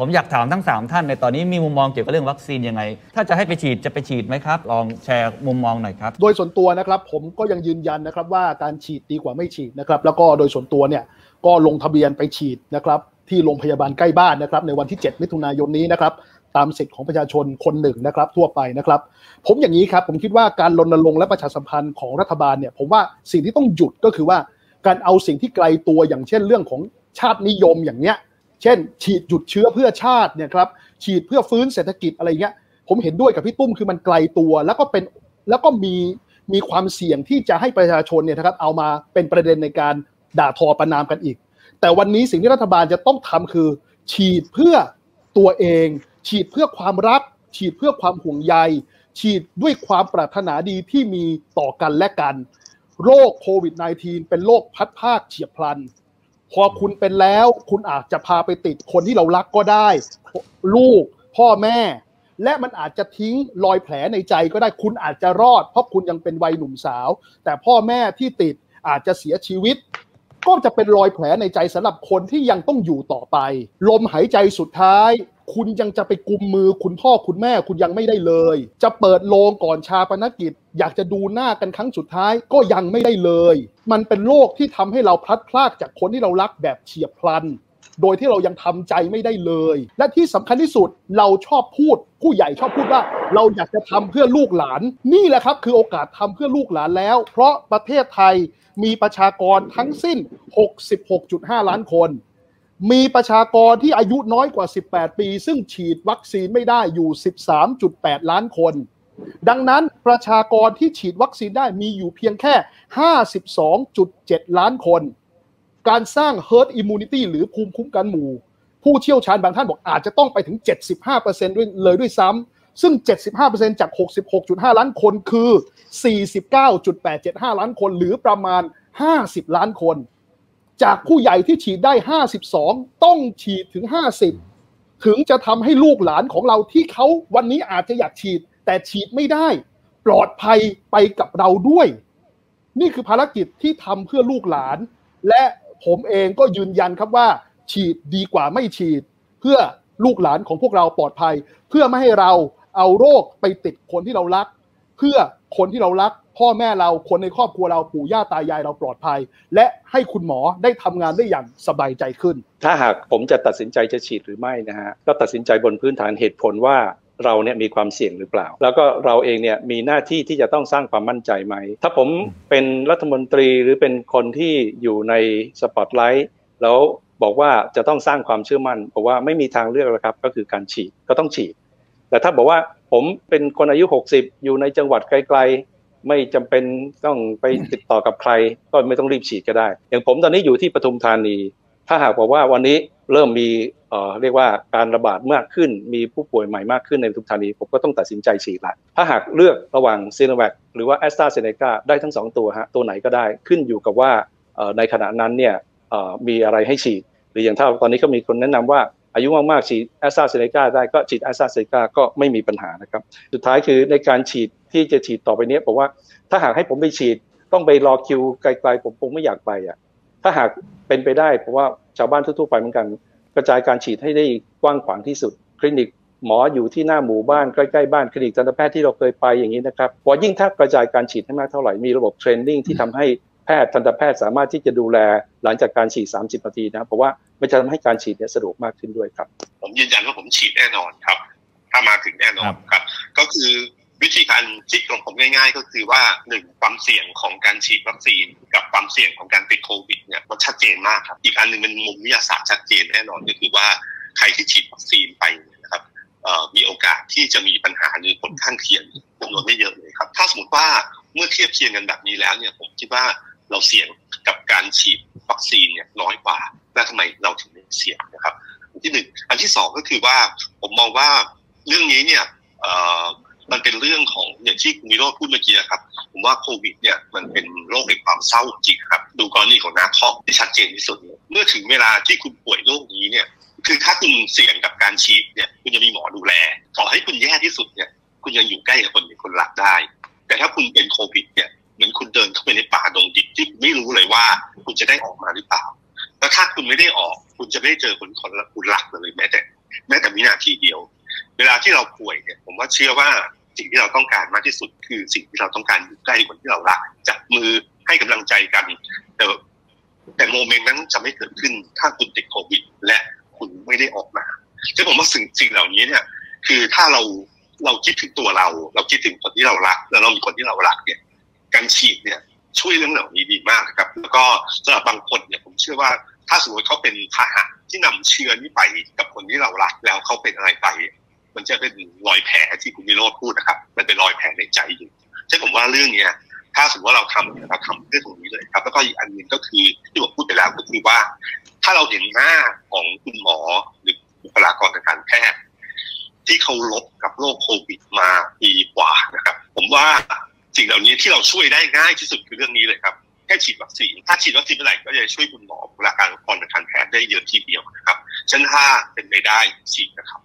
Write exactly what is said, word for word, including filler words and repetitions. ผมอยากถามทั้งสามท่านในตอนนี้มีมุมมองเกี่ยวกับเรื่องวัคซีนยังไงถ้าจะให้ไปฉีดจะไปฉีดไหมครับลองแชร์มุมมองหน่อยครับโดยส่วนตัวนะครับผมก็ยังยืนยันนะครับว่าการฉีดดีกว่าไม่ฉีดนะครับแล้วก็โดยส่วนตัวเนี่ยก็ลงทะเบียนไปฉีดนะครับที่โรงพยาบาลใกล้บ้านนะครับในวันที่เจ็ดมิถุนายนนี้นะครับตามสิทธิ์ของประชาชนคนหนึ่งนะครับทั่วไปนะครับผมอย่างนี้ครับผมคิดว่าการรณรงค์และประชาสัมพันธ์ของรัฐบาลเนี่ยผมว่าสิ่งที่ต้องหยุดก็คือว่าการเอาสิ่งที่ไกลตัวอย่างเช่นเรื่องของชาตินิยมอย่างเนี้ยเช่นฉีดหยุดเชื้อเพื่อชาติเนี่ยครับฉีดเพื่อฟื้นเศรษฐกิจอะไรเงี้ยผมเห็นด้วยกับพี่ตุ้มคือมันไกลตัวแล้วก็เป็นแล้วก็มีมีความเสี่ยงที่จะให้ประชาชนเนี่ยนะครับเอามาเป็นประเด็นในการด่าทอประณามกันอีกแต่วันนี้สิ่งที่รัฐบาลจะต้องทำคือฉีดเพื่อตัวเองฉีดเพื่อความรักฉีดเพื่อความห่วงใยฉีดด้วยความปรารถนาดีที่มีต่อกันและกันโรคโควิด สิบเก้า เป็นโรคพัดพรากเฉียบพลันพอคุณเป็นแล้วคุณอาจจะพาไปติดคนที่เรารักก็ได้ลูกพ่อแม่และมันอาจจะทิ้งรอยแผลในใจก็ได้คุณอาจจะรอดเพราะคุณยังเป็นวัยหนุ่มสาวแต่พ่อแม่ที่ติดอาจจะเสียชีวิตก็จะเป็นรอยแผลในใจสำหรับคนที่ยังต้องอยู่ต่อไปลมหายใจสุดท้ายคุณยังจะไปกุมมือคุณพ่อคุณแม่คุณยังไม่ได้เลยจะเปิดโลงก่อนชาปนกิจอยากจะดูหน้ากันครั้งสุดท้ายก็ยังไม่ได้เลยมันเป็นโรคที่ทำให้เราพลัดพรากจากคนที่เรารักแบบเฉียบพลันโดยที่เรายังทำใจไม่ได้เลยและที่สำคัญที่สุดเราชอบพูดผู้ใหญ่ชอบพูดว่าเราอยากจะทำเพื่อลูกหลานนี่แหละครับคือโอกาสทำเพื่อลูกหลานแล้วเพราะประเทศไทยมีประชากรทั้งสิ้น หกสิบหกจุดห้า ล้านคนมีประชากรที่อายุน้อยกว่า สิบแปด ปีซึ่งฉีดวัคซีนไม่ได้อยู่ สิบสามจุดแปด ล้านคนดังนั้นประชากรที่ฉีดวัคซีนได้มีอยู่เพียงแค่ ห้าสิบสองจุดเจ็ด ล้านคนการสร้าง herd immunity หรือภูมิคุ้มกันหมู่ผู้เชี่ยวชาญบางท่านบอกอาจจะต้องไปถึง เจ็ดสิบห้าเปอร์เซ็นต์ ด้วยเลยด้วยซ้ำซึ่ง เจ็ดสิบห้าเปอร์เซ็นต์ จาก หกสิบหกจุดห้า ล้านคนคือ สี่สิบเก้าจุดแปดเจ็ดห้า ล้านคนหรือประมาณ ห้าสิบ ล้านคนจากผู้ใหญ่ที่ฉีดได้ ห้าสิบสอง ต้องฉีดถึง ห้าสิบ ถึงจะทำให้ลูกหลานของเราที่เขาวันนี้อาจจะอยากฉีดแต่ฉีดไม่ได้ปลอดภัยไปกับเราด้วยนี่คือภารกิจที่ทำเพื่อลูกหลานและผมเองก็ยืนยันครับว่าฉีดดีกว่าไม่ฉีดเพื่อลูกหลานของพวกเราปลอดภัยเพื่อไม่ให้เราเอาโรคไปติดคนที่เรารักเพื่อคนที่เรารักพ่อแม่เราคนในครอบครัวเราปู่ย่าตายายเราปลอดภัยและให้คุณหมอได้ทำงานได้อย่างสบายใจขึ้นถ้าหากผมจะตัดสินใจจะฉีดหรือไม่นะฮะก็ตัดสินใจบนพื้นฐานเหตุผลว่าเราเนี่ยมีความเสี่ยงหรือเปล่าแล้วก็เราเองเนี่ยมีหน้าที่ที่จะต้องสร้างความมั่นใจไหมถ้าผมเป็นรัฐมนตรีหรือเป็นคนที่อยู่ในสปอตไลท์แล้วบอกว่าจะต้องสร้างความเชื่อมั่นเพราะว่าไม่มีทางเลือกแล้วครับก็คือการฉีดก็ต้องฉีดแต่ถ้าบอกว่าผมเป็นคนอายุหกสิบอยู่ในจังหวัดไกลๆไม่จำเป็นต้องไปติดต่อกับใครก็ไม่ต้องรีบฉีดก็ได้อย่างผมตอนนี้อยู่ที่ปทุมธานีถ้าหากบอกว่าวันนี้เริ่มมีเอ่อเรียกว่าการระบาดมากขึ้นมีผู้ป่วยใหม่มากขึ้นในปทุมธานีผมก็ต้องตัดสินใจฉีดละถ้าหากเลือกระหว่างซีโนแวคหรือว่าแอสตราเซเนกาได้ทั้งสองตัวฮะตัวไหนก็ได้ขึ้นอยู่กับว่าในขณะนั้นเนี่ยมีอะไรให้ฉีดหรืออย่างถ้าตอนนี้ก็มีคนแนะนำว่าอายุมากๆฉีดแอสตราเซเนกาได้ก็ฉีดแอสตราเซเนกาก็ไม่มีปัญหานะครับสุดท้ายคือในการฉีดที่จะฉีดต่อไปนี้ผมว่าถ้าหากให้ผมไปฉีดต้องไปรอคิวไกลๆผมคงไม่อยากไปอ่ะถ้าหากเป็นไปได้เพราะว่าชาวบ้านทั่วๆไปเหมือนกันกระจายการฉีดให้ได้กว้างขวางที่สุดคลินิกหมออยู่ที่หน้าหมู่บ้านใกล้ๆบ้านคลินิกทันตแพทย์ที่เราเคยไปอย่างนี้นะครับพอยิ่งถ้ากระจายการฉีดให้มากเท่าไหร่มีระบบเทรนนิ่งที่ทำให้แพทย์ทันตแพทย์สามารถที่จะดูแลหลังจากการฉีดสามสิบนาทีนะเพราะว่ามันจะทำให้การฉีดเนี่ยสะดวกมากขึ้นด้วยครับผมยืนยันว่าผมฉีดแน่นอนครับถ้ามาถึงแน่นอนครับก็คือวิธีการคิดของผมง่ายๆก็คือว่าหนึ่งความเสี่ยงของการฉีดวัคซีนกับความเสี่ยงของการติดโควิดเนี่ยมันชัดเจนมากครับอีกอันหนึ่งเป็นมุมวิทยาศาสตร์ชัดเจนแน่นอนก็คือว่าใครที่ฉีดวัคซีนไปนะครับมีโอกาสที่จะมีปัญหาหรือผลข้างเคียงจำนวนไม่เยอะเลยครับถ้าสมมติว่าเมื่อเทียบเคียงกันแบบนี้แล้วเนี่ยผมคิดว่าเราเสี่ยงกับการฉีดวัคซีนเนี่ยน้อยกว่าแล้วทำไมเราถึงไม่เสี่ยงนะครับอันที่หนึ่งอันที่สองก็คือว่าผมมองว่าเรื่องนี้เนี่ยมันเป็นเรื่องของอย่างที่คุณวิโรจน์พูดเมื่อกี้ครับผมว่าโควิดเนี่ยมันเป็นโรคในความเศร้าจริงครับดูกรณีของน้าท็อกที่ชัดเจนที่สุดเมื่อถึงเวลาที่คุณป่วยโรคนี้เนี่ยคือถ้าคุณเสี่ยงกับการฉีดเนี่ยคุณจะมีหมอดูแลขอให้คุณแย่ที่สุดเนี่ยคุณยังอยู่ใกล้กับคนเป็นคนรักได้แต่ถ้าคุณเป็นโควิดเนี่ยเหมือนคุณเดินเข้าไปในป่าดงดิบที่ไม่รู้เลยว่าคุณจะได้ออกมาหรือเปล่าแล้วถ้าคุณไม่ได้ออกคุณจะไม่ได้เจอคนคนคุณรักเลยแม้แต่แม้ นาทีเดียวเวลาที่เราป่วยเนี่ยผมว่าเชื่อว่าสิ่งที่เราต้องการมากที่สุดคือสิ่งที่เราต้องการอยู่ใกล้คนที่เรารักจับมือให้กำลังใจกันแต่แต่โมเมนต์นั้นจะไม่เกิดขึ้นถ้าคุณติดโควิดและคุณไม่ได้ออกมาซึ่งผมว่าสิ่งสิ่งเหล่านี้เนี่ยคือถ้าเราเราคิดถึงตัวเราเราคิดถึงคนที่เรารักแล้วเรามีคนที่เรารักเนี่ยการฉีดเนี่ยช่วยเรื่องเหล่านี้ดีมากครับแล้วก็สำหรับบางคนเนี่ยผมเชื่อว่าถ้าสมมติเขาเป็นพาหะที่นำเชื้อนี้ไปกับคนที่เรารักแล้วเขาเป็นอะไรไปมันจะเป็นรอยแผลที่คุณวิโรจน์พูดนะครับมันเป็นรอยแผลในใจอยู่ใช่ผมว่าเรื่องเนี้ยถ้าสมมติว่าเราทำเราทำเรื่องตรงนี้เลยครับแล้วก็อีกอันนึงก็คือที่ผมพูดไปแล้วก็คือว่าถ้าเราเห็นหน้าของคุณหมอหรือบุคลากรทางการแพทย์ที่เขาลบกับโรคโควิดมาปีกว่านะครับผมว่าสิ่งเหล่านี้ที่เราช่วยได้ง่ายที่สุดคือเรื่องนี้เลยครับแค่ฉีดวัคซีนถ้าฉีดวัคซีนเมื่อไหร่ก็จะช่วยคุณหมอบุคลากรทางการแพทย์ได้เยอะทีเดียวนะครับฉะนั้นถ้าเป็นไปได้ฉีดนะครับ